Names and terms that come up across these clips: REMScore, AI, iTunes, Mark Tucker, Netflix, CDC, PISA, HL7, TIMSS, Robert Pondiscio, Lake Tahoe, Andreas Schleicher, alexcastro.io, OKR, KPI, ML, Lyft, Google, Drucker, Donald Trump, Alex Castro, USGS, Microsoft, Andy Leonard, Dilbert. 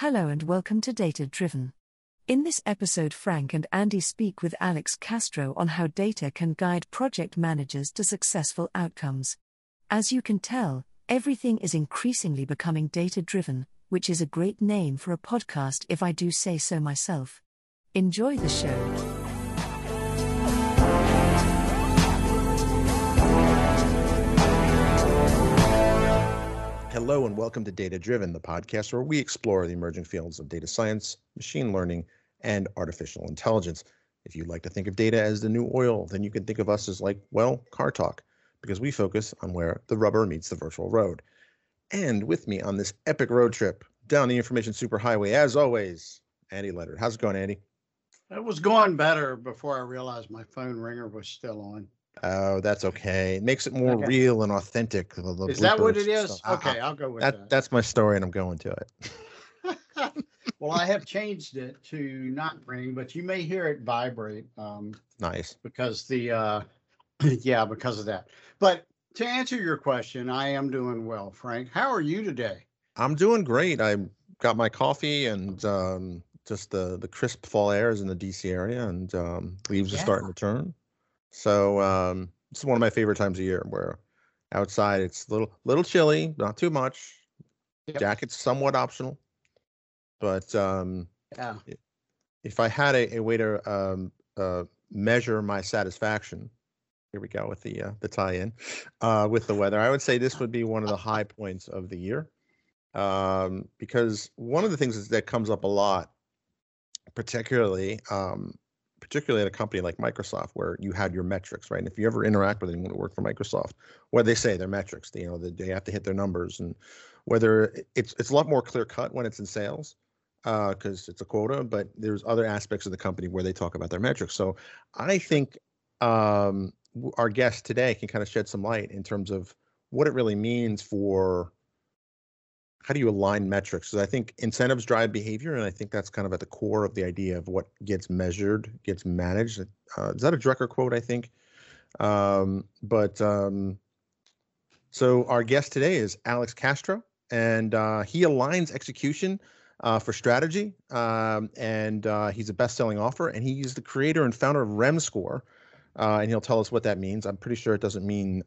Hello and welcome to Data Driven. In this episode, Frank and Andy speak with Alex Castro on how data can guide project managers to successful outcomes. As you can tell, everything is increasingly becoming data driven, which is a great name for a podcast if I do say so myself. Enjoy the show. Hello and welcome to Data Driven, the podcast where we explore the emerging fields of data science, machine learning, and artificial intelligence. If you like to think of data as the new oil, then you can think of us as like, well, car talk, because we focus on where the rubber meets the virtual road. And with me on this epic road trip down the information superhighway, as always, Andy Leonard. How's it going, Andy? It was going better before I realized my phone ringer was still on. Oh, that's okay. It makes it more real and authentic. Is that what it is? Stuff. Okay, I'll go with that. That's my story and I'm going to it. Well, I have changed it to not ring, but you may hear it vibrate. Nice. Because because of that. But to answer your question, I am doing well, Frank. How are you today? I'm doing great. I got my coffee and just the crisp fall air is in the DC area and leaves are starting to turn. So it's one of my favorite times of year where outside it's a little chilly, not too much. Yep. Jacket's somewhat optional. But if I had a way to measure my satisfaction, here we go with the tie-in, with the weather, I would say this would be one of the high points of the year. Because one of the things that comes up a lot, particularly at a company like Microsoft, where you had your metrics, right? And if you ever interact with anyone who worked for Microsoft, what they say, their metrics, they have to hit their numbers, and whether it's a lot more clear cut when it's in sales, because it's a quota, but there's other aspects of the company where they talk about their metrics. So I think our guest today can kind of shed some light in terms of what it really means for how do you align metrics? Because I think incentives drive behavior, and I think that's kind of at the core of the idea of what gets measured, gets managed. Is that a Drucker quote, I think? So our guest today is Alex Castro, and he aligns execution for strategy, and he's a best-selling author, and he's the creator and founder of REMScore, and he'll tell us what that means. I'm pretty sure it doesn't mean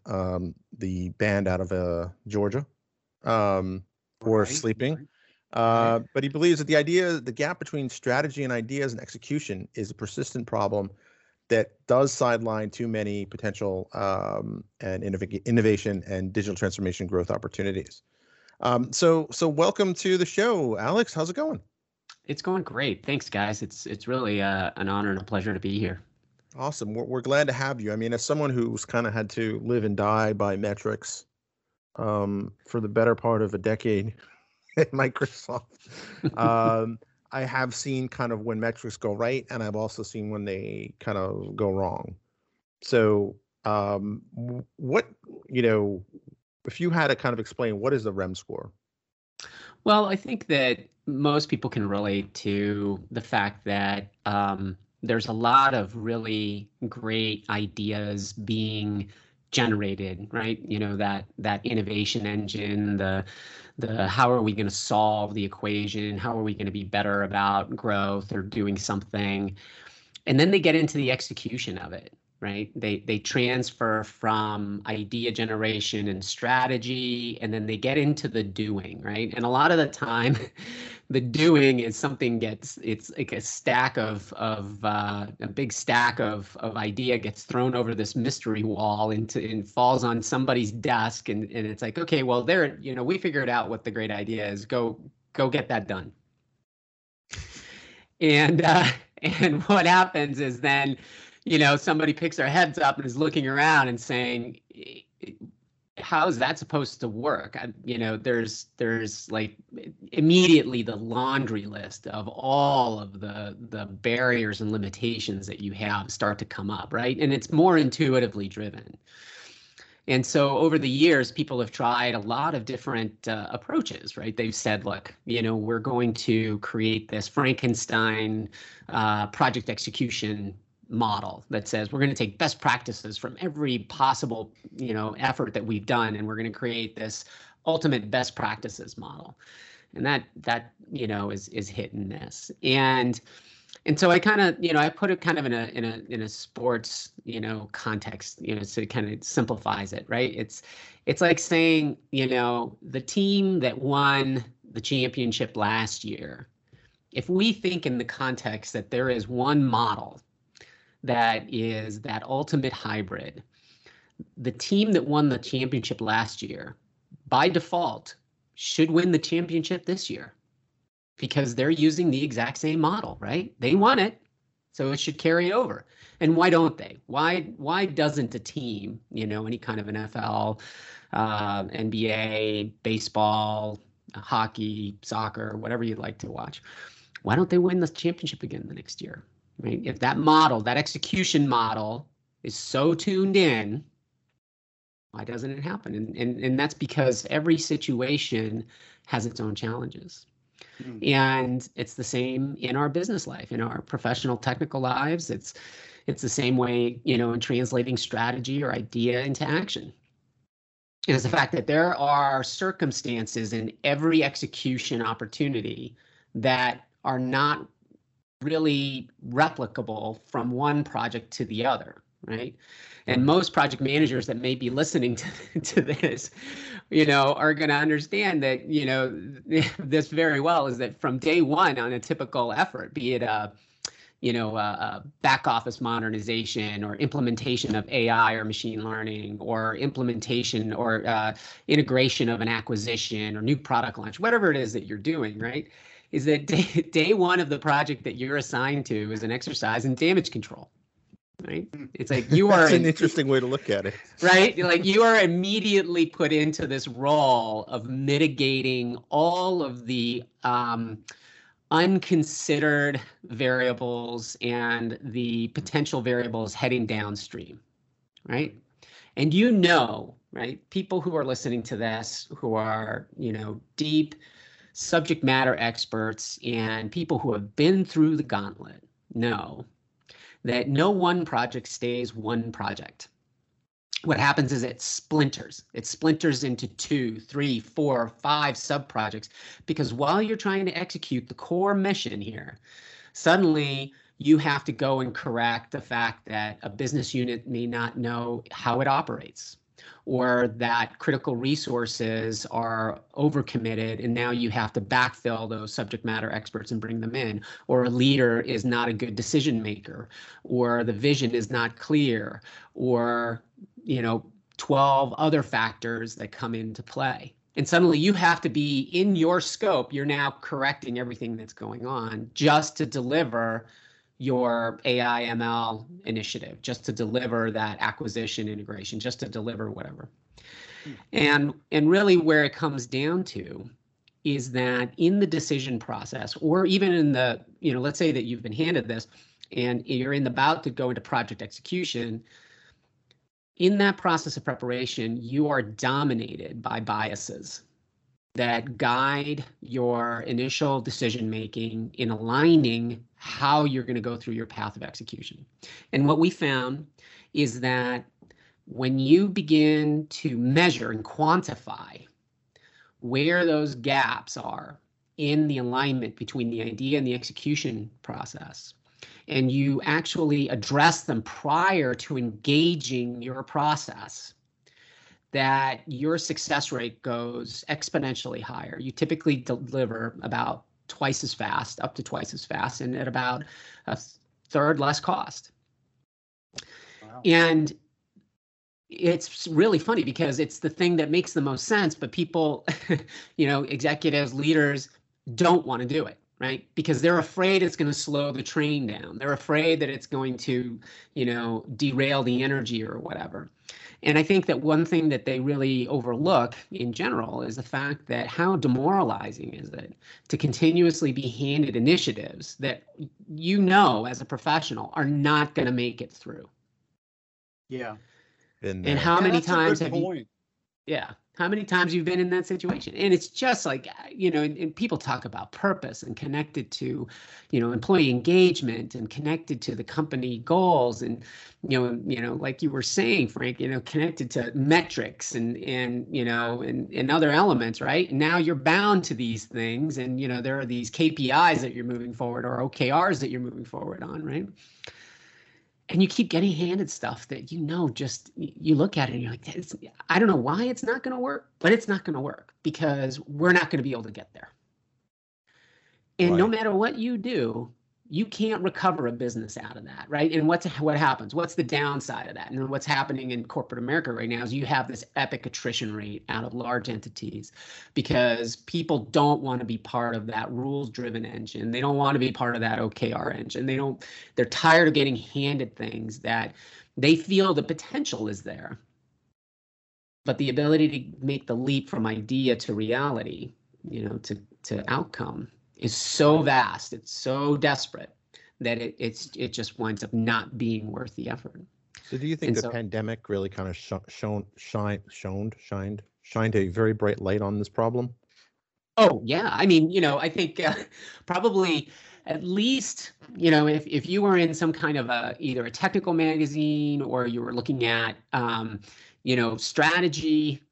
the band out of Georgia. Or sleeping. But he believes that the gap between strategy and ideas and execution is a persistent problem that does sideline too many potential and innovation and digital transformation growth opportunities. So welcome to the show, Alex. How's it going? It's going great. Thanks, guys. It's really an honor and a pleasure to be here. Awesome. We're glad to have you. I mean, as someone who's kind of had to live and die by metrics for the better part of a decade at Microsoft, I have seen kind of when metrics go right, and I've also seen when they kind of go wrong. So if you had to kind of explain, what is the REMScore? Well, I think that most people can relate to the fact that there's a lot of really great ideas being generated, right? That innovation engine, the how are we going to solve the equation? How are we going to be better about growth or doing something? And then they get into the execution of it, right? They transfer from idea generation and strategy, and then they get into the doing, right? And a lot of the time, the doing is it's like a big stack of idea gets thrown over this mystery wall and falls on somebody's desk. And it's like, okay, well there, we figured out what the great idea is. Go get that done. And what happens is then, somebody picks their heads up and is looking around and saying, how is that supposed to work? There's like immediately the laundry list of all of the barriers and limitations that you have start to come up, right? And it's more intuitively driven. And so over the years, people have tried a lot of different approaches, right? They've said, look, we're going to create this Frankenstein project execution model that says we're going to take best practices from every possible, effort that we've done, and we're going to create this ultimate best practices model. And that you know is hit and miss. And so I kind of, you know, I put it kind of in a sports, you know, context, you know, so it kind of simplifies it, right? It's like saying, you know, the team that won the championship last year, if we think in the context that there is one model that is that ultimate hybrid, the team that won the championship last year, by default, should win the championship this year, because they're using the exact same model, right? They won it, so it should carry over. And why don't they? Why doesn't a team, you know, any kind of NFL, NBA, baseball, hockey, soccer, whatever you'd like to watch, why don't they win the championship again the next year, right? If that model, that execution model is so tuned in, why doesn't it happen? And that's because every situation has its own challenges. And it's the same in our business life, in our professional technical lives. It's the same way, you know, in translating strategy or idea into action. And it's the fact that there are circumstances in every execution opportunity that are not really replicable from one project to the other, right? And most project managers that may be listening to this, you know, are going to understand that, you know, this very well, is that from day one on a typical effort, be it a, you know, a back office modernization or implementation of AI or machine learning or implementation or integration of an acquisition or new product launch, whatever it is that you're doing, right? Is that day one of the project that you're assigned to is an exercise in damage control. Right? It's like you are an interesting way to look at it, right? Like you are immediately put into this role of mitigating all of the unconsidered variables and the potential variables heading downstream, right? And you know, right? People who are listening to this, who are, you know, deep subject matter experts and people who have been through the gauntlet know that no one project stays one project. What happens is it splinters. It splinters into 2, 3, 4, 5 sub-projects, because while you're trying to execute the core mission here, suddenly you have to go and correct the fact that a business unit may not know how it operates, or that critical resources are overcommitted and now you have to backfill those subject matter experts and bring them in, or a leader is not a good decision maker, or the vision is not clear, or, you know, 12 other factors that come into play. And suddenly you have to be in your scope. You're now correcting everything that's going on just to deliver your AI ML initiative, just to deliver that acquisition integration, just to deliver whatever. And really where it comes down to is that in the decision process, or even in the, you know, let's say that you've been handed this and you're about to go into project execution, in that process of preparation, you are dominated by biases that guide your initial decision making in aligning how you're going to go through your path of execution. And what we found is that when you begin to measure and quantify where those gaps are in the alignment between the idea and the execution process, and you actually address them prior to engaging your process, that your success rate goes exponentially higher. You typically deliver about twice as fast, up to twice as fast, and at about a third less cost. Wow. And it's really funny because it's the thing that makes the most sense, but people, you know, executives, leaders don't want to do it, right? Because they're afraid it's going to slow the train down. They're afraid that it's going to, you know, derail the energy or whatever. And I think that one thing that they really overlook in general is the fact that how demoralizing is it to continuously be handed initiatives that, you know, as a professional are not going to make it through. Yeah. And how many times have you? Yeah. How many times you've been in that situation? And it's just like, you know, and people talk about purpose and connected to, you know, employee engagement and connected to the company goals. And, you know, like you were saying, Frank, you know, connected to metrics and, you know, and other elements, right? And now you're bound to these things. And, you know, there are these KPIs that you're moving forward or OKRs that you're moving forward on, right? And you keep getting handed stuff that, you know, just you look at it and you're like, I don't know why it's not going to work, but it's not going to work because we're not going to be able to get there. And right. No matter what you do, you can't recover a business out of that, right? And what happens? What's the downside of that? And what's happening in corporate America right now is you have this epic attrition rate out of large entities because people don't want to be part of that rules-driven engine. They don't want to be part of that OKR engine. They're tired of getting handed things that they feel the potential is there, but the ability to make the leap from idea to reality, you know, to outcome is so vast, it's so desperate that it just winds up not being worth the effort. So do you think the pandemic really kind of shined a very bright light on this problem? Oh, yeah. I mean, you know, I think probably at least, you know, if you were in some kind of either a technical magazine or you were looking at, you know, strategy,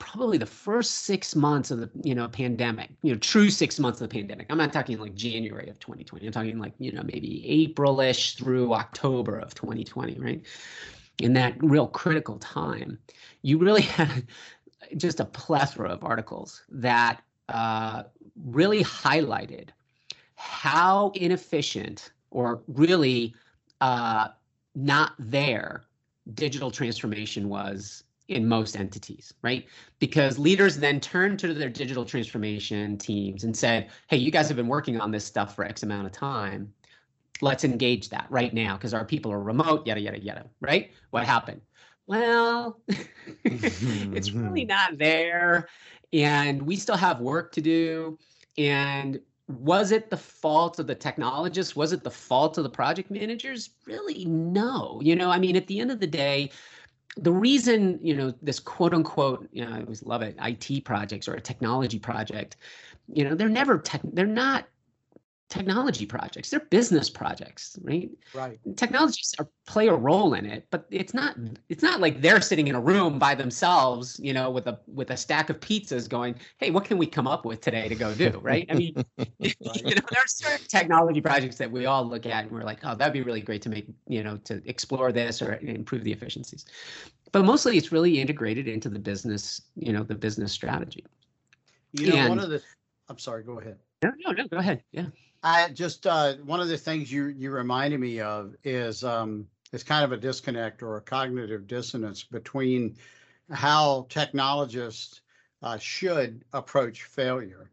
probably the first 6 months of the, you know, pandemic, you know, true 6 months of the pandemic. I'm not talking like January of 2020. I'm talking like, you know, maybe April-ish through October of 2020, right? In that real critical time, you really had just a plethora of articles that really highlighted how inefficient or really not there digital transformation was in most entities, right? Because leaders then turned to their digital transformation teams and said, hey, you guys have been working on this stuff for X amount of time. Let's engage that right now because our people are remote, yada, yada, yada, right? What happened? Well, it's really not there. And we still have work to do. And was it the fault of the technologists? Was it the fault of the project managers? Really, no. You know, I mean, at the end of the day, the reason, you know, this quote unquote, you know, I always love it, IT projects or a technology project, you know, they're not technology projects. They're business projects, right? Right. Technologies play a role in it, but it's not like they're sitting in a room by themselves, you know, with a stack of pizzas going, hey, what can we come up with today to go do, right? I mean, you know, there are certain technology projects that we all look at and we're like, oh, that'd be really great to make, you know, to explore this or improve the efficiencies. But mostly it's really integrated into the business, you know, the business strategy. You know, I'm sorry, go ahead. No, go ahead. Yeah. I just one of the things you reminded me of is it's kind of a disconnect or a cognitive dissonance between how technologists should approach failure,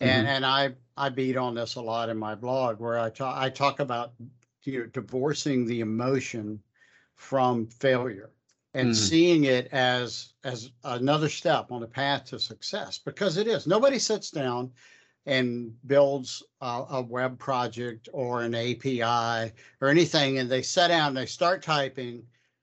and I beat on this a lot in my blog where I talk about, you know, divorcing the emotion from failure and seeing it as another step on the path to success, because it is. Nobody sits down and builds a web project or an API or anything, and they sit down and they start typing,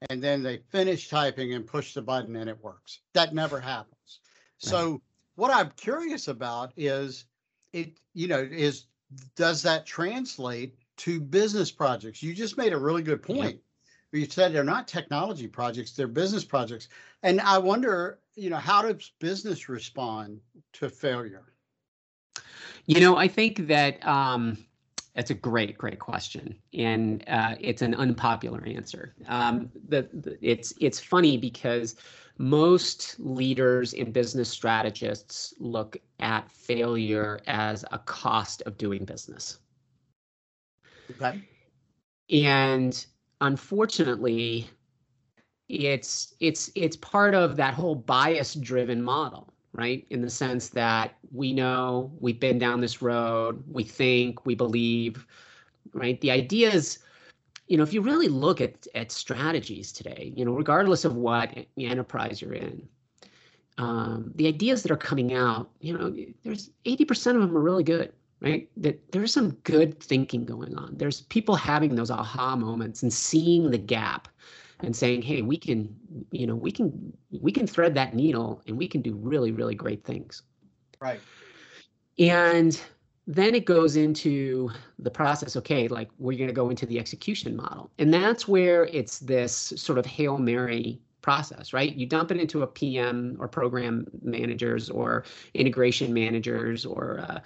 and then they finish typing and push the button and it works. That never happens. Right. So what I'm curious about is, does that translate to business projects? You just made a really good point. Yeah. You said they're not technology projects, they're business projects. And I wonder, you know, how does business respond to failure? You know, I think that that's a great, great question, and it's an unpopular answer. It's funny because most leaders and business strategists look at failure as a cost of doing business. Okay. And unfortunately, it's part of that whole bias-driven model. Right? In the sense that we know we've been down this road, we think, we believe, right? The idea is, you know, if you really look at strategies today, you know, regardless of what enterprise you're in, the ideas that are coming out, you know, there's 80% of them are really good, right? That there's some good thinking going on. There's people having those aha moments and seeing the gap and saying, hey, we can thread that needle and we can do really, really great things. Right. And then it goes into the process. Okay, like we're going to go into the execution model. And that's where it's this sort of Hail Mary process, right? You dump it into a PM or program managers or integration managers or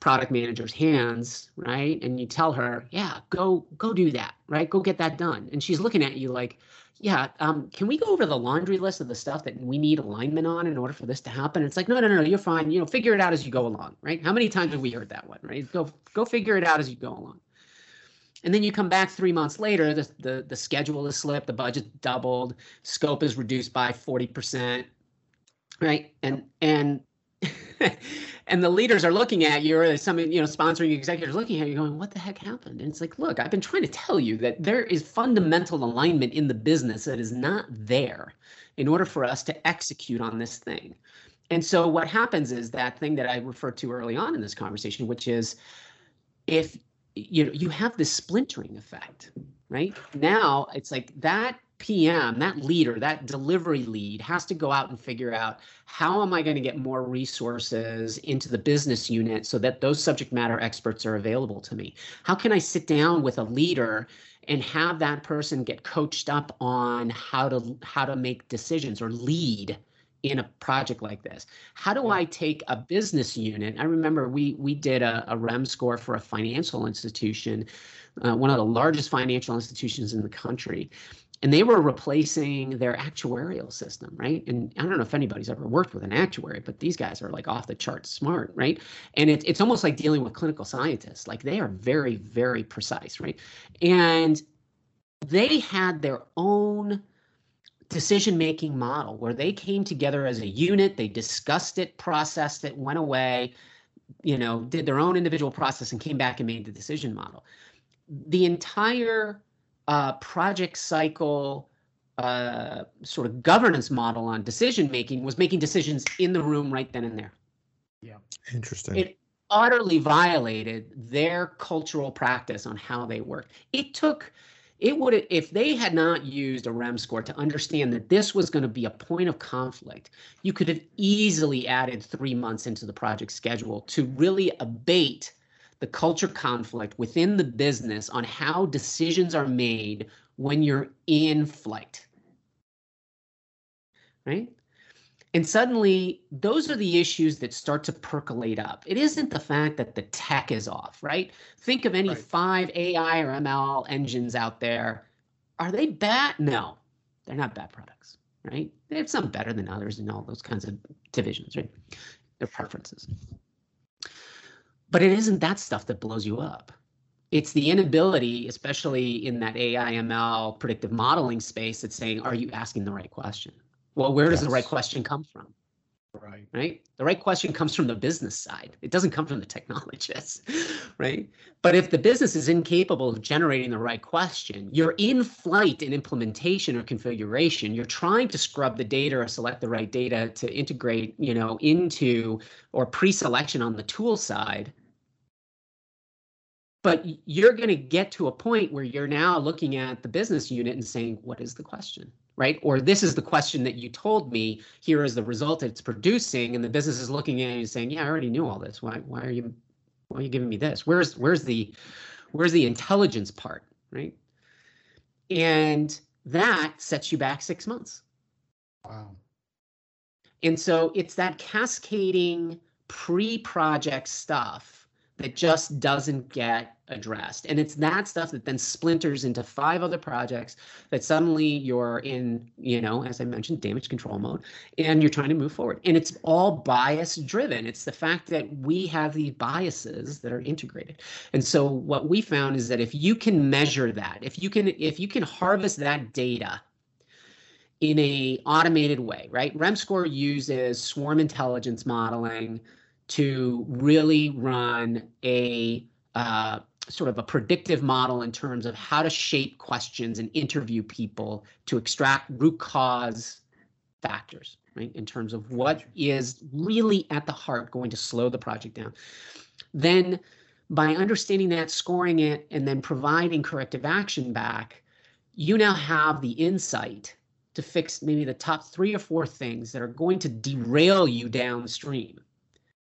product manager's hands, right? And you tell her, yeah, go do that, right? Go get that done. And she's looking at you like, yeah, can we go over the laundry list of the stuff that we need alignment on in order for this to happen? It's like, no, you're fine. You know, figure it out as you go along, right? How many times have we heard that one, right? Go figure it out as you go along. And then you come back 3 months later, the schedule is slipped, the budget's doubled, scope is reduced by 40%, right? And the leaders are looking at you, or some, you know, sponsoring executives looking at you going, what the heck happened? And it's like, look, I've been trying to tell you that there is fundamental alignment in the business that is not there in order for us to execute on this thing. And so what happens is that thing that I referred to early on in this conversation, which is if you have this splintering effect, right? Now it's like that PM, that leader, that delivery lead has to go out and figure out, how am I going to get more resources into the business unit so that those subject matter experts are available to me? How can I sit down with a leader and have that person get coached up on how to make decisions or lead in a project like this? How do I take a business unit? I remember we did a REMScore for a financial institution, one of the largest financial institutions in the country. And they were replacing their actuarial system, right? And I don't know if anybody's ever worked with an actuary, but these guys are like off the charts smart, right? And it's almost like dealing with clinical scientists. Like they are very, very precise, right? And they had their own decision-making model where they came together as a unit, they discussed it, processed it, went away, you know, did their own individual process and came back and made the decision model. The entire project cycle sort of governance model on decision making was making decisions in the room right then and there. Yeah. Interesting. It utterly violated their cultural practice on how they work. If they had not used a REMScore to understand that this was going to be a point of conflict, you could have easily added 3 months into the project schedule to really abate the culture conflict within the business on how decisions are made when you're in flight, right? And suddenly, those are the issues that start to percolate up. It isn't the fact that the tech is off, right? Think of any 5 AI or ML engines out there. Are they bad? No, they're not bad products, right? They have some better than others and all those kinds of divisions, right? Their preferences. But it isn't that stuff that blows you up. It's the inability, especially in that AI, ML, predictive modeling space, that's saying, are you asking the right question? Well, where does the right question come from? Right? The right question comes from the business side. It doesn't come from the technologists, right? But if the business is incapable of generating the right question, you're in flight in implementation or configuration. You're trying to scrub the data or select the right data to integrate, you know, into or pre-selection on the tool side. But you're going to get to a point where you're now looking at the business unit and saying, what is the question? Right? Or this is the question that you told me, here is the result that it's producing, and the business is looking at it and saying, yeah, I already knew all this. Why are you giving me this? Where's the intelligence part, right? And that sets you back 6 months. Wow. And so it's that cascading pre-project stuff that just doesn't get addressed. And it's that stuff that then splinters into 5 other projects that suddenly you're in, you know, as I mentioned, damage control mode, and you're trying to move forward. And it's all bias driven. It's the fact that we have these biases that are integrated. And so what we found is that if you can measure that, if you can harvest that data in an automated way, right? REMScore uses swarm intelligence modeling to really run a predictive model in terms of how to shape questions and interview people to extract root cause factors, right? In terms of what is really at the heart going to slow the project down. Then by understanding that, scoring it, and then providing corrective action back, you now have the insight to fix maybe the top 3 or 4 things that are going to derail you downstream,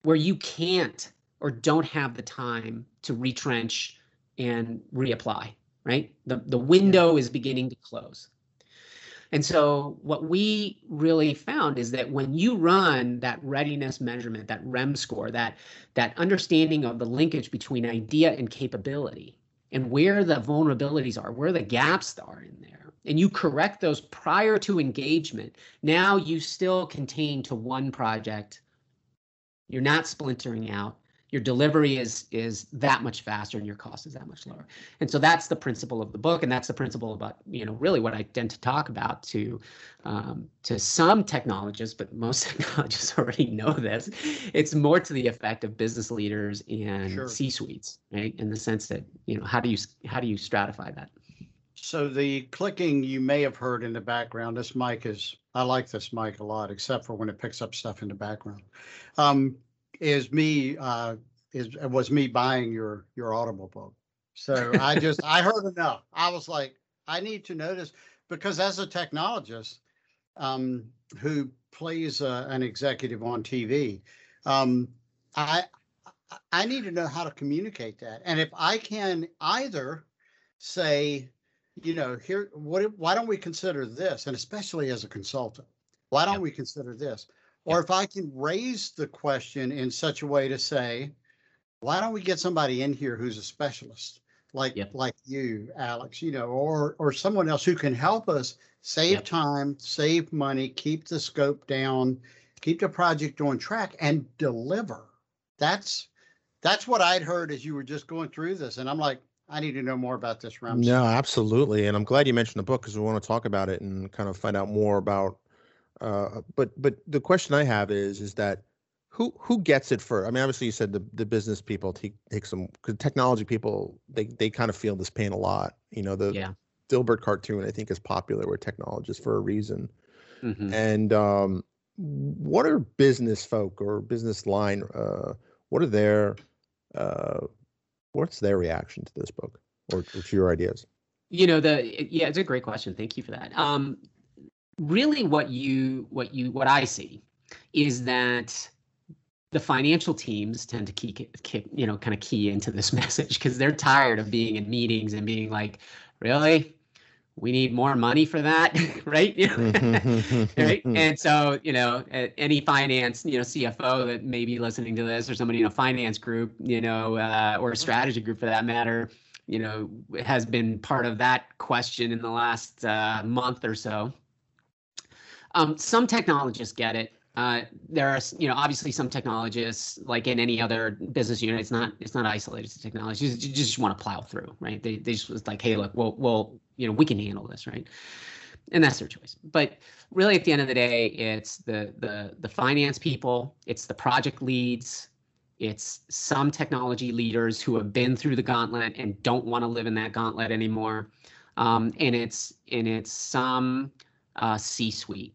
where you can't or don't have the time to retrench and reapply, right? The window is beginning to close. And so what we really found is that when you run that readiness measurement, that REM score, that understanding of the linkage between idea and capability and where the vulnerabilities are, where the gaps are in there, and you correct those prior to engagement, now you still contain to one project. You're not splintering out. Your delivery is that much faster and your cost is that much lower. And so that's the principle of the book, and that's the principle about, you know, really what I tend to talk about to some technologists, but most technologists already know this. It's more to the effect of business leaders and sure. C-suites, right? In the sense that, you know, how do you stratify that? So the clicking you may have heard in the background, this mic is, I like this mic a lot, except for when it picks up stuff in the background. It was me buying your Audible book. So I heard enough. I was like, I need to know this, because as a technologist who plays an executive on TV, I need to know how to communicate that. And if I can either say, you know, here, why don't we consider this? And especially as a consultant, why don't we consider this? Or if I can raise the question in such a way to say, why don't we get somebody in here who's a specialist like you, Alex, you know, or someone else who can help us save time, save money, keep the scope down, keep the project on track and deliver. That's what I'd heard as you were just going through this. And I'm like, I need to know more about this, Rem. No, absolutely. And I'm glad you mentioned the book, because we want to talk about it and kind of find out more about. But the question I have is that who gets it first? I mean, obviously you said the business people take some, because technology people, they kind of feel this pain a lot. You know, the Dilbert cartoon, I think, is popular with technologists for a reason. Mm-hmm. And what are business folk or business line? What's their reaction to this book or to your ideas? You know, it's a great question. Thank you for that. Really what I see is that the financial teams tend to key into this message, because they're tired of being in meetings and being like, really? We need more money for that, right? Right? And so, you know, any finance, you know, CFO that may be listening to this, or somebody in a finance group, you know, or a strategy group for that matter, you know, has been part of that question in the last month or so. Some technologists get it. There are, you know, obviously some technologists, like in any other business unit, it's not isolated to technology. You just want to plow through, right? They just was like, hey, look, we'll, you know, we can handle this, right? And that's their choice. But really, at the end of the day, it's the finance people, it's the project leads, it's some technology leaders who have been through the gauntlet and don't want to live in that gauntlet anymore, and it's some C-suite.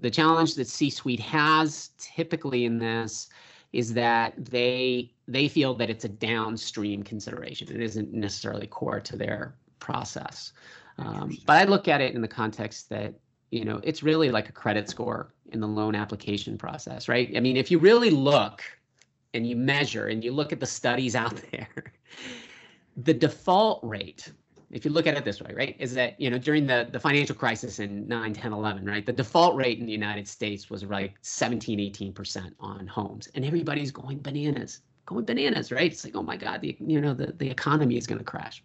The challenge that C-suite has typically in this is that they feel that it's a downstream consideration. It isn't necessarily core to their process. But I look at it in the context that, you know, it's really like a credit score in the loan application process, right? I mean, if you really look and you measure and you look at the studies out there, the default rate, if you look at it this way, right, is that, you know, during the financial crisis in 9, 10, 11, right, the default rate in the United States was like 17-18% on homes, and everybody's going bananas, right? It's like, oh my God, the economy is going to crash.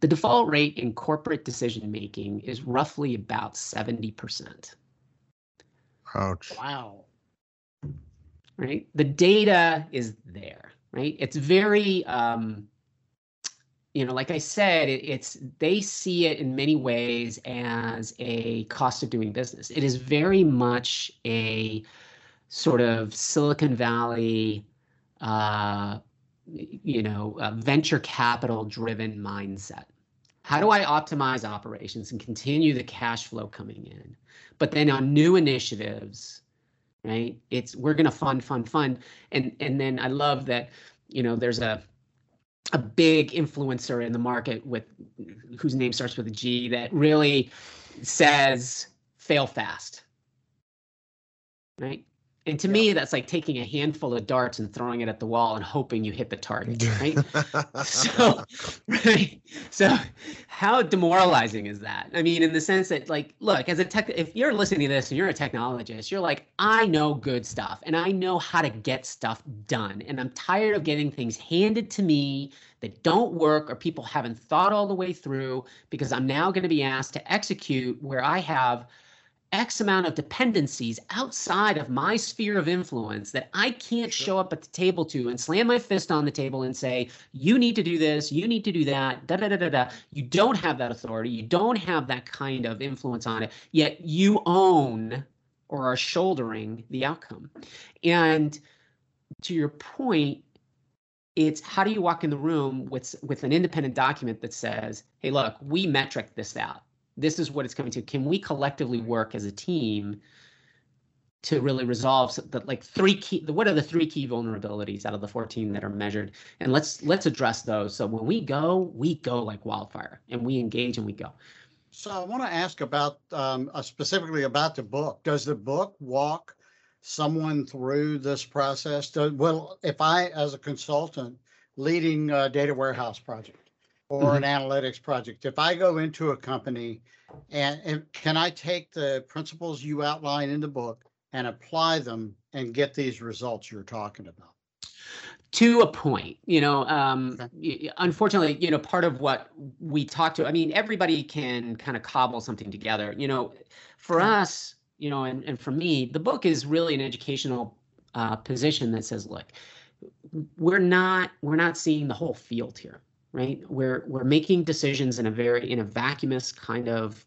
The default rate in corporate decision making is roughly about 70%. Ouch. Wow. Right? The data is there, right? It's very you know, like I said, they see it in many ways as a cost of doing business. It is very much a sort of Silicon Valley, you know, venture capital driven mindset. How do I optimize operations and continue the cash flow coming in? But then on new initiatives, right? We're going to fund. And then I love that, you know, there's a a big influencer in the market with whose name starts with a G that really says fail fast, right? And to me, that's like taking a handful of darts and throwing it at the wall and hoping you hit the target, right? So how demoralizing is that? I mean, in the sense that, like, look, as a tech, if you're listening to this and you're a technologist, you're like, I know good stuff and I know how to get stuff done. And I'm tired of getting things handed to me that don't work or people haven't thought all the way through, because I'm now going to be asked to execute where I have X amount of dependencies outside of my sphere of influence that I can't show up at the table to and slam my fist on the table and say, you need to do this, you need to do that, da-da-da-da-da. You don't have that authority. You don't have that kind of influence on it, yet you own or are shouldering the outcome. And to your point, it's how do you walk in the room with an independent document that says, hey, look, we metric this out. This is what it's coming to. Can we collectively work as a team to really resolve the what are the three key vulnerabilities out of the 14 that are measured? And let's address those. So when we go like wildfire and we engage and we go. So I want to ask about specifically about the book. Does the book walk someone through this process? Well, if I, as a consultant leading a data warehouse project, or an analytics project, if I go into a company, and can I take the principles you outline in the book and apply them and get these results you're talking about? To a point, you know, unfortunately, you know, part of what we talk to, I mean, everybody can kind of cobble something together, you know, for us, you know, and for me, the book is really an educational position that says, look, we're not seeing the whole field here. Right, we're making decisions in a vacuous kind of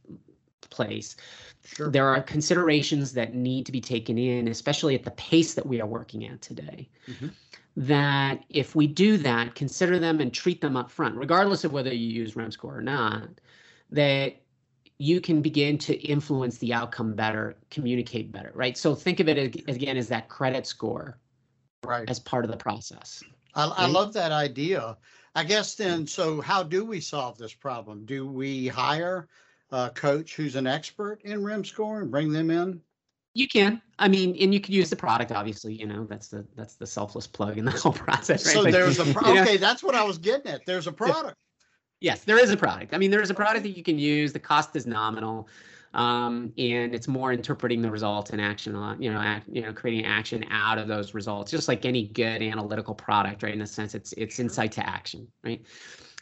place. Sure. There are considerations that need to be taken in, especially at the pace that we are working at today. Mm-hmm. That if we do that, consider them and treat them up front, regardless of whether you use REMScore or not, that you can begin to influence the outcome better, communicate better, right? So think of it again as that credit score, right, as part of the process. I love that idea. I guess then, so how do we solve this problem? Do we hire a coach who's an expert in REMScore and bring them in? You can. I mean, and you could use the product, obviously, you know, that's the selfless plug in the whole process, right? So but, there's a product. Okay, that's what I was getting at. There's a product. Yes, there is a product. I mean, there is a product that you can use. The cost is nominal. And it's more interpreting the results and action, creating action out of those results, just like any good analytical product, right? In a sense, it's insight to action, right?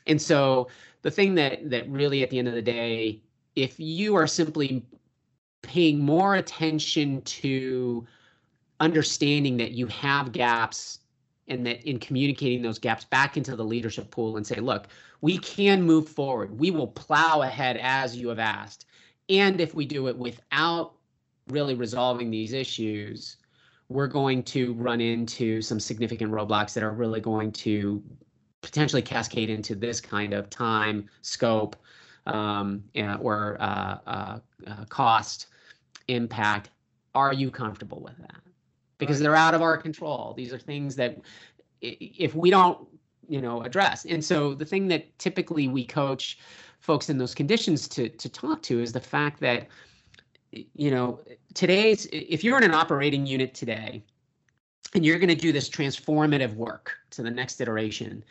And so the thing that really at the end of the day, if you are simply paying more attention to understanding that you have gaps and that in communicating those gaps back into the leadership pool and say, look, we can move forward. We will plow ahead as you have asked. And if we do it without really resolving these issues, we're going to run into some significant roadblocks that are really going to potentially cascade into this kind of time, scope, or cost impact. Are you comfortable with that? Because they're out of our control. These are things that if we don't, you know, address. And so the thing that typically we coach folks in those conditions to talk to is the fact that, you know, if you're in an operating unit today and you're going to do this transformative work to the next iteration,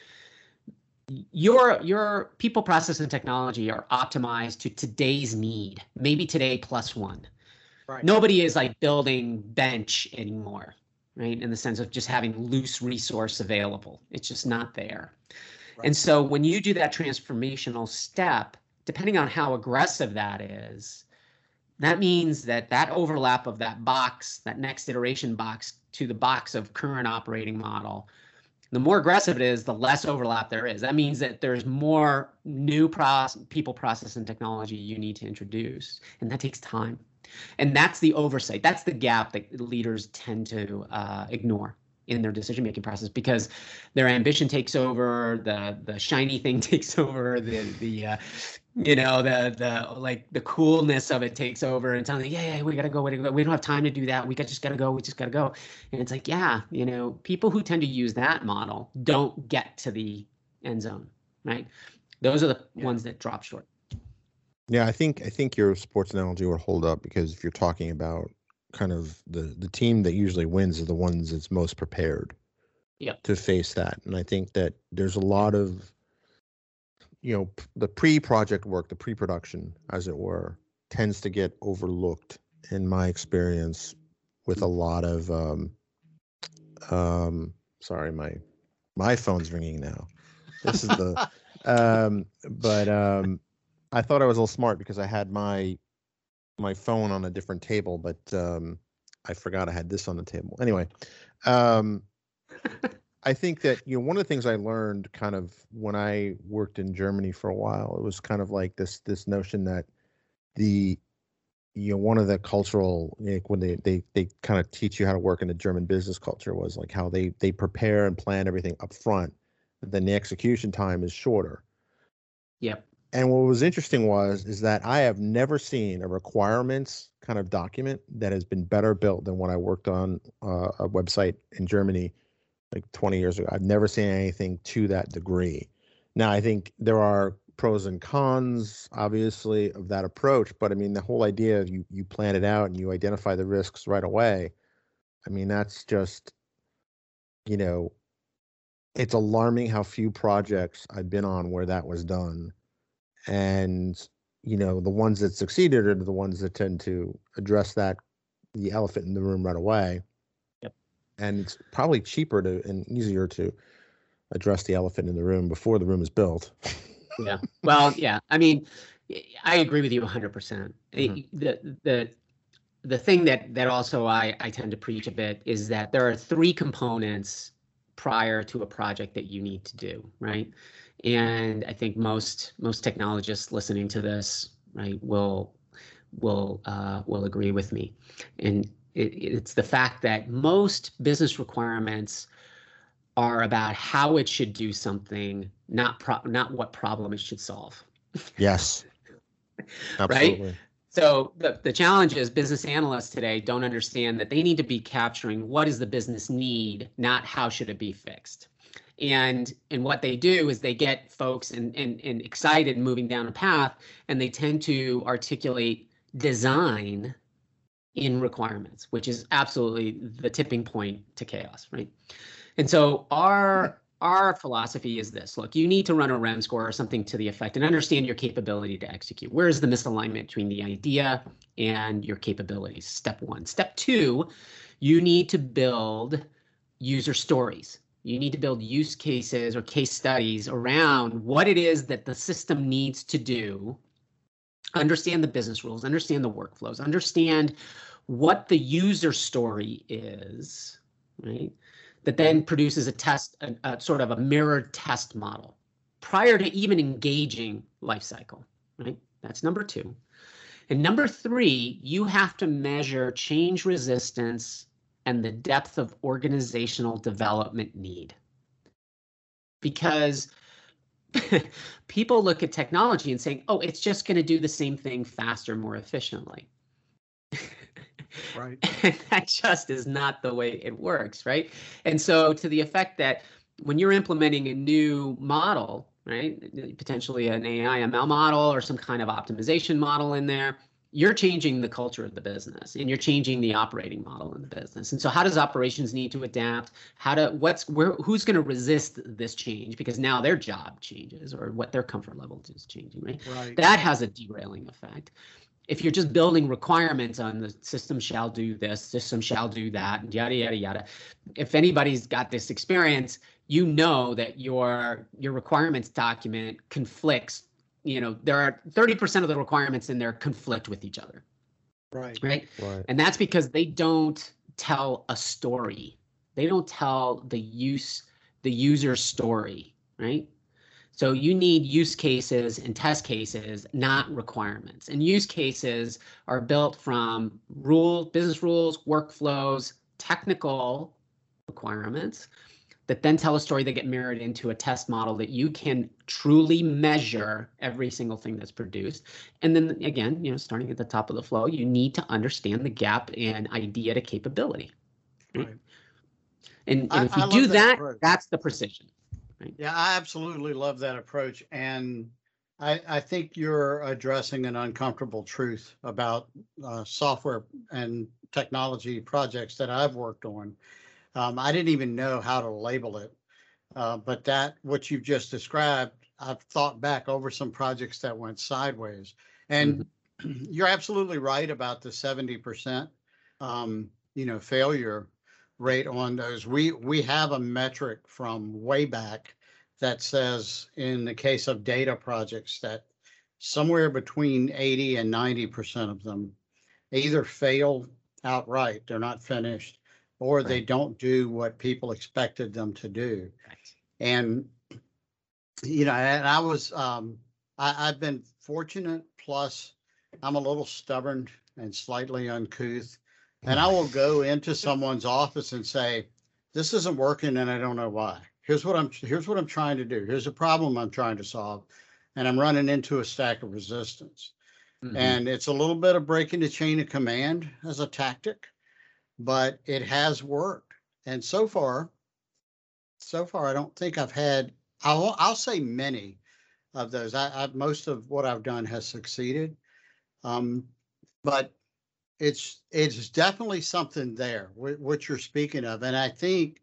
your people, process, and technology are optimized to today's need, maybe today plus one. Right. Nobody is like building bench anymore, right? In the sense of just having loose resource available. It's just not there. Right. And so when you do that transformational step, depending on how aggressive that is, that means that overlap of that box, that next iteration box to the box of current operating model, the more aggressive it is, the less overlap there is. That means that there's more new people, process, and technology you need to introduce, and that takes time. And that's the oversight. That's the gap that leaders tend to ignore in their decision-making process, because their ambition takes over, the shiny thing takes over, the coolness of it takes over, and telling them, yeah, we gotta go. We don't have time to do that. We just gotta go. And it's like, yeah, you know, people who tend to use that model don't get to the end zone, right? Those are the ones that drop short. Yeah, I think your sports analogy would hold up, because if you're talking about kind of the team that usually wins are the ones that's most prepared to face that. And I think that there's a lot of, you know, the pre-project work, the pre-production, as it were, tends to get overlooked in my experience with a lot of, sorry, my phone's ringing now. This is the, I thought I was a little smart because I had my phone on a different table, but I forgot I had this on the table. Anyway, I think that, you know, one of the things I learned kind of when I worked in Germany for a while, it was kind of like this notion that the, you know, one of the cultural, like when they kind of teach you how to work in the German business culture, was like how they prepare and plan everything up front, then the execution time is shorter. Yep. And what was interesting is that I have never seen a requirements kind of document that has been better built than when I worked on a website in Germany like 20 years ago. I've never seen anything to that degree. Now, I think there are pros and cons, obviously, of that approach. But I mean, the whole idea of you plan it out and you identify the risks right away. I mean, that's just, you know, it's alarming how few projects I've been on where that was done. And, you know, the ones that succeeded are the ones that tend to address that, the elephant in the room right away. Yep. And it's probably cheaper and easier to address the elephant in the room before the room is built. Yeah. Well, yeah. I mean, I agree with you 100%. Mm-hmm. The thing that also I tend to preach a bit is that there are three components prior to a project that you need to do, right? And I think most technologists listening to this, right, will agree with me. And it's the fact that most business requirements are about how it should do something, not what problem it should solve. Yes. Absolutely. Right? So the challenge is business analysts today don't understand that they need to be capturing what is the business need, not how should it be fixed. And what they do is they get folks and excited moving down a path, and they tend to articulate design in requirements, which is absolutely the tipping point to chaos, right? And so our philosophy is this: look, you need to run a REMScore or something to the effect, and understand your capability to execute. Where is the misalignment between the idea and your capabilities? Step one. Step two, you need to build user stories. You need to build use cases or case studies around what it is that the system needs to do, understand the business rules, understand the workflows, understand what the user story is, right? That then produces a test, a sort of a mirrored test model prior to even engaging lifecycle, right? That's number two. And number three, you have to measure change resistance and the depth of organizational development need. Because people look at technology and saying, oh, it's just going to do the same thing faster, more efficiently. Right. And that just is not the way it works, right? And so to the effect that when you're implementing a new model, right, potentially an AI ML model or some kind of optimization model in there, you're changing the culture of the business, and you're changing the operating model in the business. And so how does operations need to adapt? Who's going to resist this change? Because now their job changes, or what their comfort level is changing, right? Right. That has a derailing effect. If you're just building requirements on the system shall do this, system shall do that, and yada, yada, yada. If anybody's got this experience, you know that your requirements document conflicts. You know, there are 30% of the requirements in there conflict with each other. Right. Right. And that's because they don't tell a story. They don't tell the user story, right? So you need use cases and test cases, not requirements. And use cases are built from business rules, workflows, technical requirements that then tell a story that get mirrored into a test model that you can truly measure every single thing that's produced. And then again, you know, starting at the top of the flow, you need to understand the gap in idea to capability. Right. And if you do that, that's the precision. Right? Yeah, I absolutely love that approach. And I think you're addressing an uncomfortable truth about software and technology projects that I've worked on. I didn't even know how to label it. But that, what you've just described, I've thought back over some projects that went sideways. And you're absolutely right about the 70% failure rate on those. We have a metric from way back that says in the case of data projects that somewhere between 80 and 90% of them either fail outright, they're not finished, or they don't do what people expected them to do. And, and I was, I've been fortunate, plus I'm a little stubborn and slightly uncouth, and I will go into someone's office and say, this isn't working and I don't know why. Here's what I'm trying to do. Here's a problem I'm trying to solve, and I'm running into a stack of resistance. Mm-hmm. And it's a little bit of breaking the chain of command as a tactic, but it has worked. And so far, I don't think I've had, I'll say many of those. Most of what I've done has succeeded, but it's definitely something there, what you're speaking of. And I think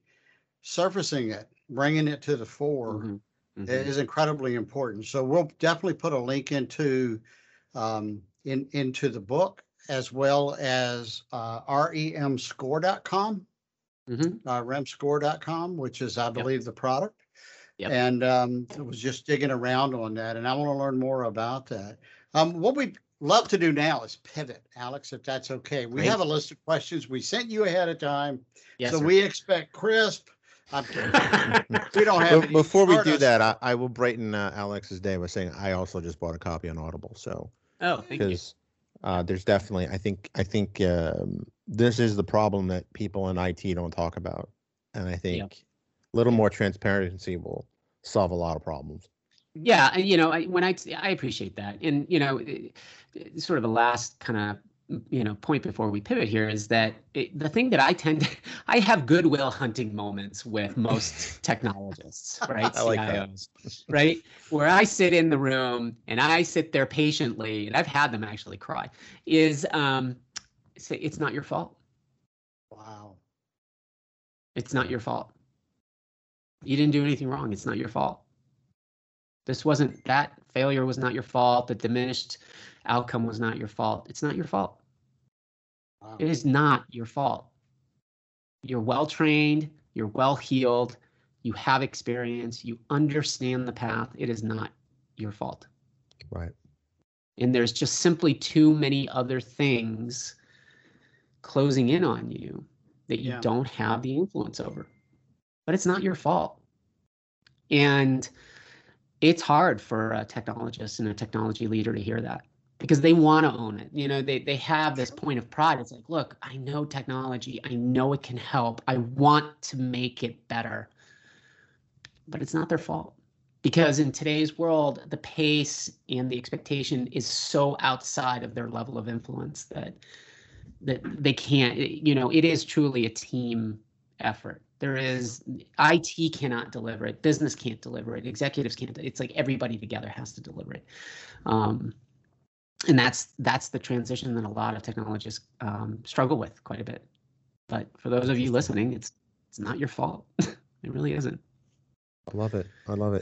surfacing it, bringing it to the fore, is incredibly important. So we'll definitely put a link into the book, as well as REMScore.com, REMScore.com, which is, I believe, the product. Yep. And I was just digging around on that, and I want to learn more about that. What we'd love to do now is pivot, Alex, if that's okay. We have a list of questions we sent you ahead of time, so we expect crisp. We don't have. Before we do that, I will brighten Alex's day by saying I also just bought a copy on Audible. So thank you. There's definitely, I think this is the problem that people in IT don't talk about, and I think a little more transparency will solve a lot of problems. Yeah, and I appreciate that, and sort of the last kind of point before we pivot here is that the thing that I have goodwill hunting moments with most technologists, right? I like CIOs, right? Where I sit in the room and I sit there patiently, and I've had them actually cry, is say, it's not your fault. Wow. It's not your fault. You didn't do anything wrong. It's not your fault. This wasn't, that failure was not your fault. The diminished outcome was not your fault. It's not your fault. Wow. It is not your fault. You're well-trained. You're well-heeled. You have experience. You understand the path. It is not your fault. Right. And there's just simply too many other things closing in on you that you don't have the influence over. But it's not your fault. And it's hard for a technologist and a technology leader to hear that, because they want to own it. They have this point of pride. It's like, look, I know technology. I know it can help. I want to make it better. But it's not their fault, because in today's world, the pace and the expectation is so outside of their level of influence that they can't, it is truly a team effort. There is, IT cannot deliver it. Business can't deliver it. Executives can't. It's like everybody together has to deliver it. And that's the transition that a lot of technologists struggle with quite a bit. But for those of you listening, it's not your fault. It really isn't. I love it.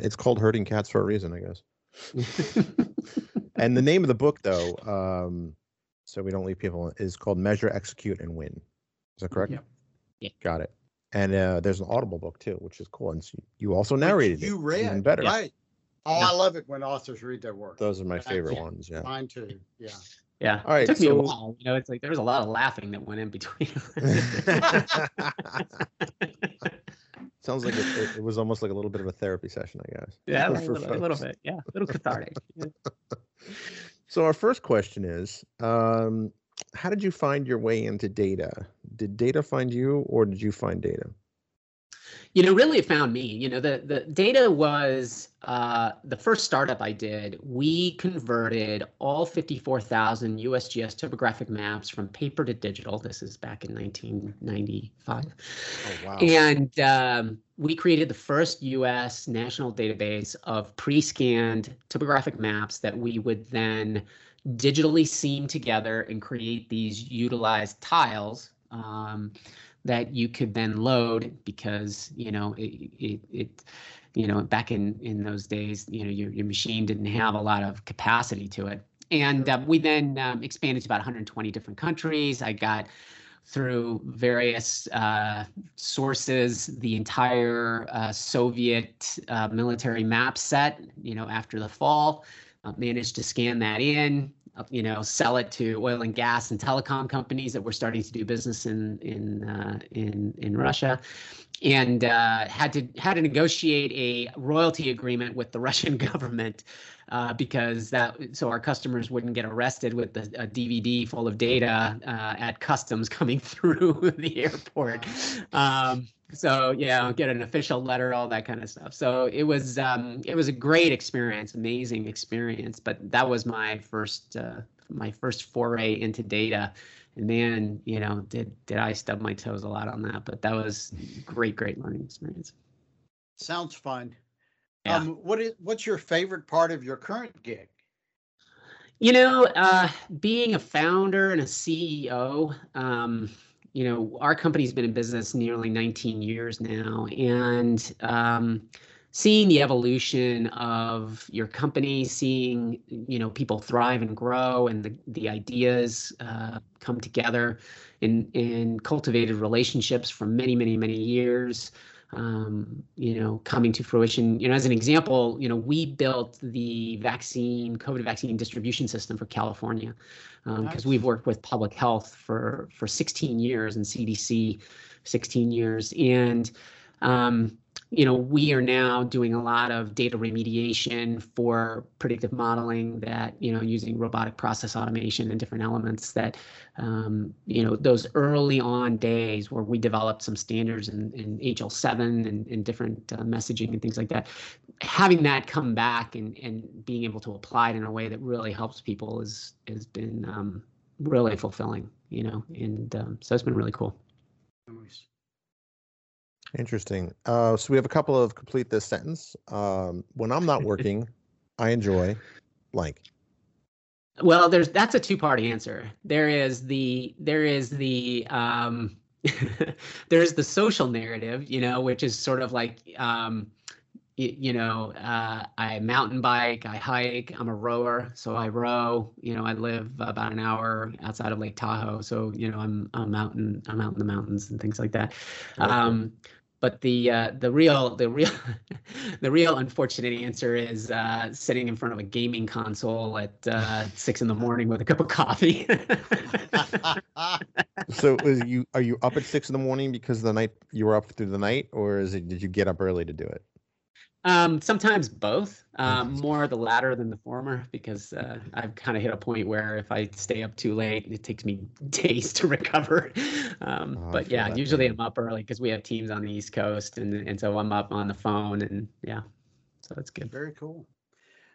It's called Herding Cats for a reason, I guess. And the name of the book, though, so we don't leave people, is called Measure, Execute, and Win. Is that correct? Yeah. Got it. And there's an Audible book, too, which is cool. And so you also narrated it. You read. Even better. Right. Oh, I love it when authors read their work. Those are my favorite ones. Yeah. Mine, too. Yeah. Yeah. All right. It took me a while. It's like there was a lot of laughing that went in between. Sounds like it was almost like a little bit of a therapy session, I guess. Yeah, a little bit. Yeah, a little cathartic. So our first question is, how did you find your way into data? Did data find you, or did you find data? really found me. The data was the first startup I did. We converted all 54,000 USGS topographic maps from paper to digital. This is back in 1995. Oh, wow. And we created the first US national database of pre-scanned topographic maps that we would then digitally seam together and create these utilized tiles that you could then load, because back in those days, your machine didn't have a lot of capacity to it. And we then expanded to about 120 different countries. I got through various sources the entire Soviet military map set. After the fall, managed to scan that in. Sell it to oil and gas and telecom companies that were starting to do business in Russia, and had to negotiate a royalty agreement with the Russian government so our customers wouldn't get arrested with a DVD full of data at customs coming through the airport. Get an official letter, all that kind of stuff. So it was a great experience, amazing experience. But that was my first foray into data, and man, did I stub my toes a lot on that? But that was great learning experience. Sounds fun. Yeah. What's your favorite part of your current gig? Being a founder and a CEO. Our company's been in business nearly 19 years now, and seeing the evolution of your company, seeing, people thrive and grow, and the ideas come together in cultivated relationships for many, many, many years, coming to fruition. As an example, we built the COVID vaccine distribution system for California, because we've worked with public health for 16 years and CDC 16 years. And, we are now doing a lot of data remediation for predictive modeling that, using robotic process automation and different elements that, those early on days where we developed some standards in HL7 and different messaging and things like that, having that come back and being able to apply it in a way that really helps people has been really fulfilling, and so it's been really cool. Nice. Interesting. So we have a couple of complete this sentence. When I'm not working, I enjoy blank. Well, that's a two-part answer. There's the social narrative, which is sort of like, I mountain bike, I hike, I'm a rower, so I row. I live about an hour outside of Lake Tahoe, so I'm out in the mountains and things like that. But the real unfortunate answer is sitting in front of a gaming console at 6 a.m. with a cup of coffee. So are you up at 6 a.m. because the night you were up through the night, or did you get up early to do it? Sometimes both, more the latter than the former, because I've kind of hit a point where if I stay up too late, it takes me days to recover. Usually I'm up early because we have teams on the East Coast, and so I'm up on the phone, and yeah, so that's good. Very cool.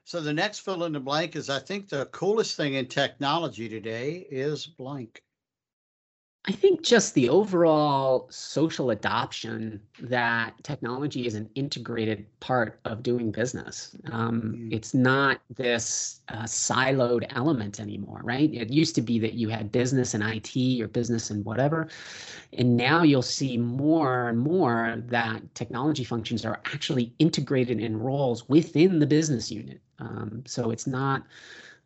So the next fill in the blank is, I think the coolest thing in technology today is blank. I think just the overall social adoption that technology is an integrated part of doing business. It's not this siloed element anymore, right? It used to be that you had business and IT or business and whatever. And now you'll see more and more that technology functions are actually integrated in roles within the business unit. So it's not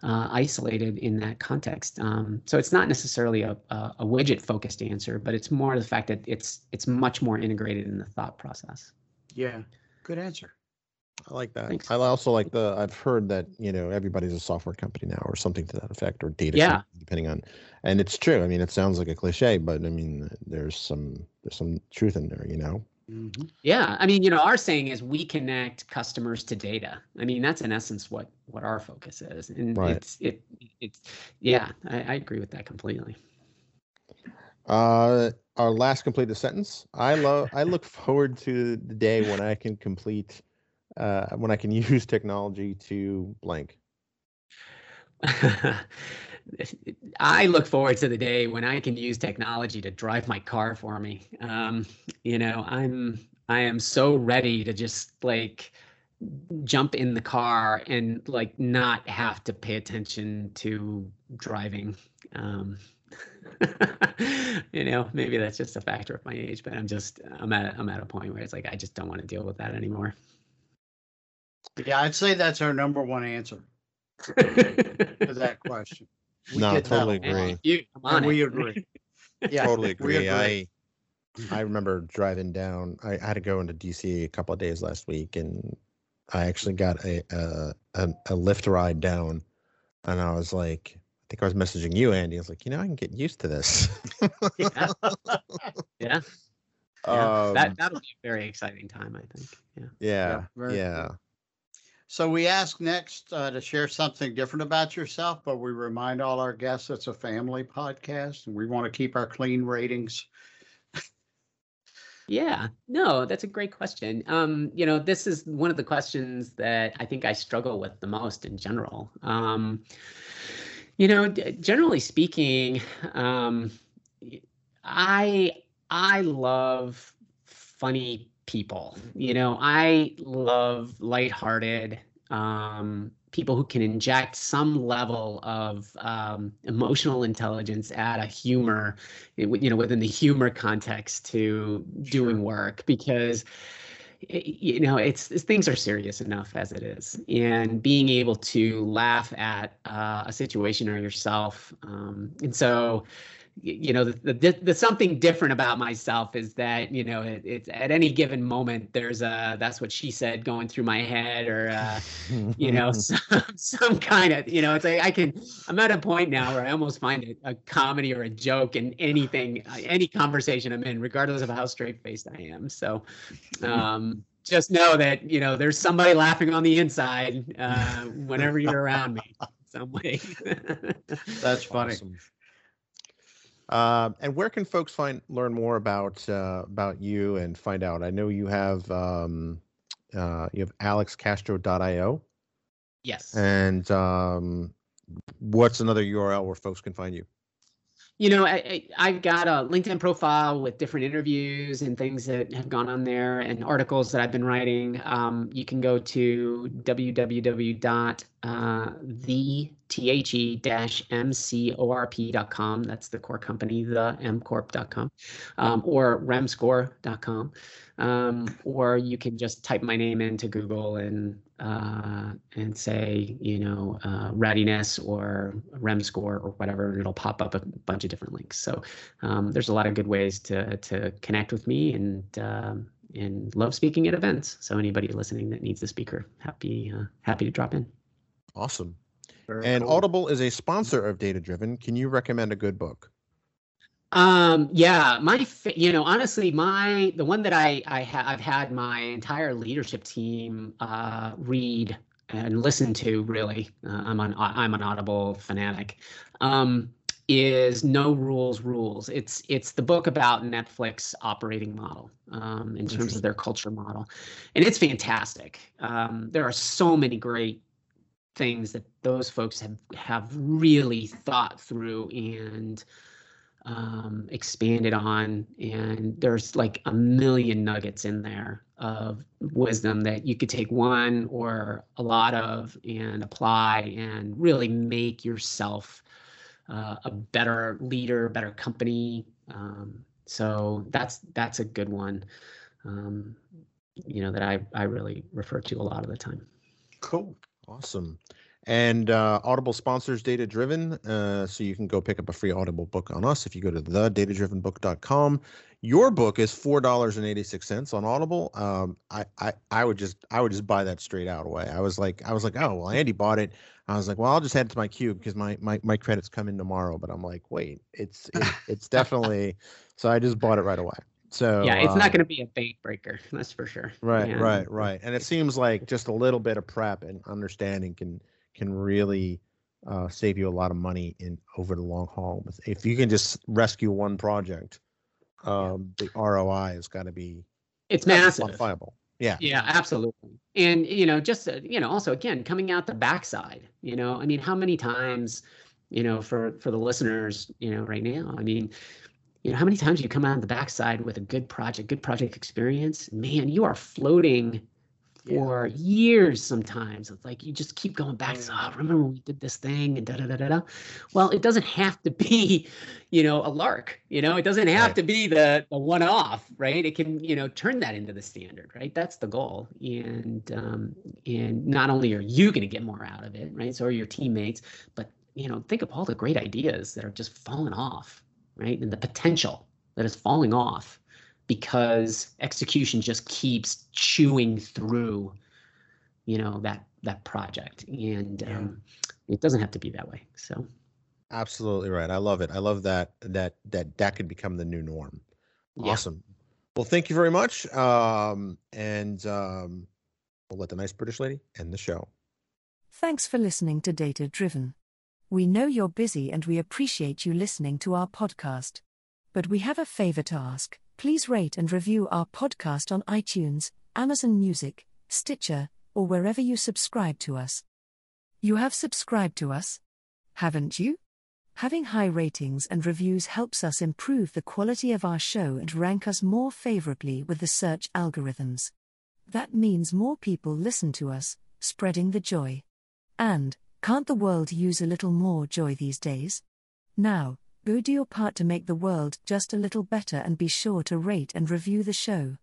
isolated in that context. So it's not necessarily a widget focused answer, but it's more the fact that it's much more integrated in the thought process. Yeah, good answer. I like that. Thanks. I also like I've heard that, everybody's a software company now or something to that effect, or data, depending on, and it's true. I mean, it sounds like a cliche, but I mean, there's some truth in there, Mm-hmm. Yeah. I mean, our saying is we connect customers to data. I mean, that's in essence what our focus is. And right. I agree with that completely. Our last completed sentence. I look forward to the day when I can complete, when I can use technology to blank. I look forward to the day when I can use technology to drive my car for me. You know, I am so ready to just like jump in the car and like not have to pay attention to driving. You know, maybe that's just a factor of my age, but I'm at a point where it's like I just don't want to deal with that anymore. Yeah, I'd say that's our number one answer to that question. No, totally agree. We agree. Yeah, totally agree. I remember driving down. I had to go into DC a couple of days last week, and I actually got a Lyft ride down, and I was like, I think I was messaging you, Andy. I was like, you know, I can get used to this. Yeah. That'll be a very exciting time, I think. Yeah. Cool. So we ask next to share something different about yourself, but we remind all our guests it's a family podcast, and we want to keep our clean ratings. Yeah, no, that's a great question. You know, this is one of the questions that I think I struggle with the most in general. You know, generally speaking, I love funny people. You know, I love lighthearted people who can inject some level of emotional intelligence at a humor, you know, within the humor context to doing work, because, you know, it's things are serious enough as it is. And being able to laugh at a situation or yourself. And so, you know, the something different about myself is that, you know, it's at any given moment, there's a, that's what she said going through my head, or, you know, some kind of, you know, it's like I'm at a point now where I almost find a comedy or a joke in anything, any conversation I'm in, regardless of how straight faced I am. So, just know that, you know, there's somebody laughing on the inside, whenever you're around me in some way. That's funny. Awesome. And where can folks learn more about you and find out? I know you have alexcastro.io. Yes. And what's another URL where folks can find you? You know, I've got a LinkedIn profile with different interviews and things that have gone on there and articles that I've been writing. You can go to www.the-mcorp.com. That's the core company, the mcorp.com, or remscore.com. Or you can just type my name into Google and say, you know, readiness or REMScore or whatever, and it'll pop up a bunch of different links. So there's a lot of good ways to connect with me, and love speaking at events. So anybody listening that needs a speaker, happy to drop in. Awesome. Very and cool. Audible is a sponsor of Data Driven. Can you recommend a good book? The one that I've had my entire leadership team read and listen to, really, I'm an Audible fanatic, is No Rules Rules. It's the book about Netflix operating model, in terms of their culture model, and it's fantastic. There are so many great things that those folks have really thought through and expanded on, and there's like a million nuggets in there of wisdom that you could take one or a lot of and apply and really make yourself a better leader, better company. So that's a good one, you know, that I really refer to a lot of the time. Cool. Awesome. And Audible sponsors Data Driven, so you can go pick up a free Audible book on us if you go to thedatadrivenbook.com. Your book is $4.86 on Audible. I would just buy that straight out away. I was like, oh well, Andy bought it. I was like, well, I'll just add it to my cube because my credits come in tomorrow. But I'm like, wait, it's definitely. So I just bought it right away. So yeah, it's not going to be a bank breaker, that's for sure. Right. And it seems like just a little bit of prep and understanding can really save you a lot of money in over the long haul. If you can just rescue one project, the ROI has got to be massive, quantifiable. Yeah. Yeah, absolutely. And, you know, just, you know, also, again, coming out the backside, you know, I mean, how many times, you know, for the listeners, you know, right now, I mean, you know, how many times you come out the backside with a good project experience, man, you are floating for years sometimes. It's like you just keep going back to, oh, remember we did this thing and da-da-da-da-da. Well, it doesn't have to be, you know, a lark. You know, it doesn't have to be the one-off, right? It can, you know, turn that into the standard, right? That's the goal. And not only are you going to get more out of it, right? So are your teammates. But, you know, think of all the great ideas that are just falling off, right? And the potential that is falling off, because execution just keeps chewing through, you know, that project. And it doesn't have to be that way. So. Absolutely right. I love it. I love that could become the new norm. Yeah. Awesome. Well, thank you very much. And we'll let the nice British lady end the show. Thanks for listening to Data Driven. We know you're busy and we appreciate you listening to our podcast, but we have a favor to ask. Please rate and review our podcast on iTunes, Amazon Music, Stitcher, or wherever you subscribe to us. You have subscribed to us, haven't you? Having high ratings and reviews helps us improve the quality of our show and rank us more favorably with the search algorithms. That means more people listen to us, spreading the joy. And can't the world use a little more joy these days? Now, go do your part to make the world just a little better and be sure to rate and review the show.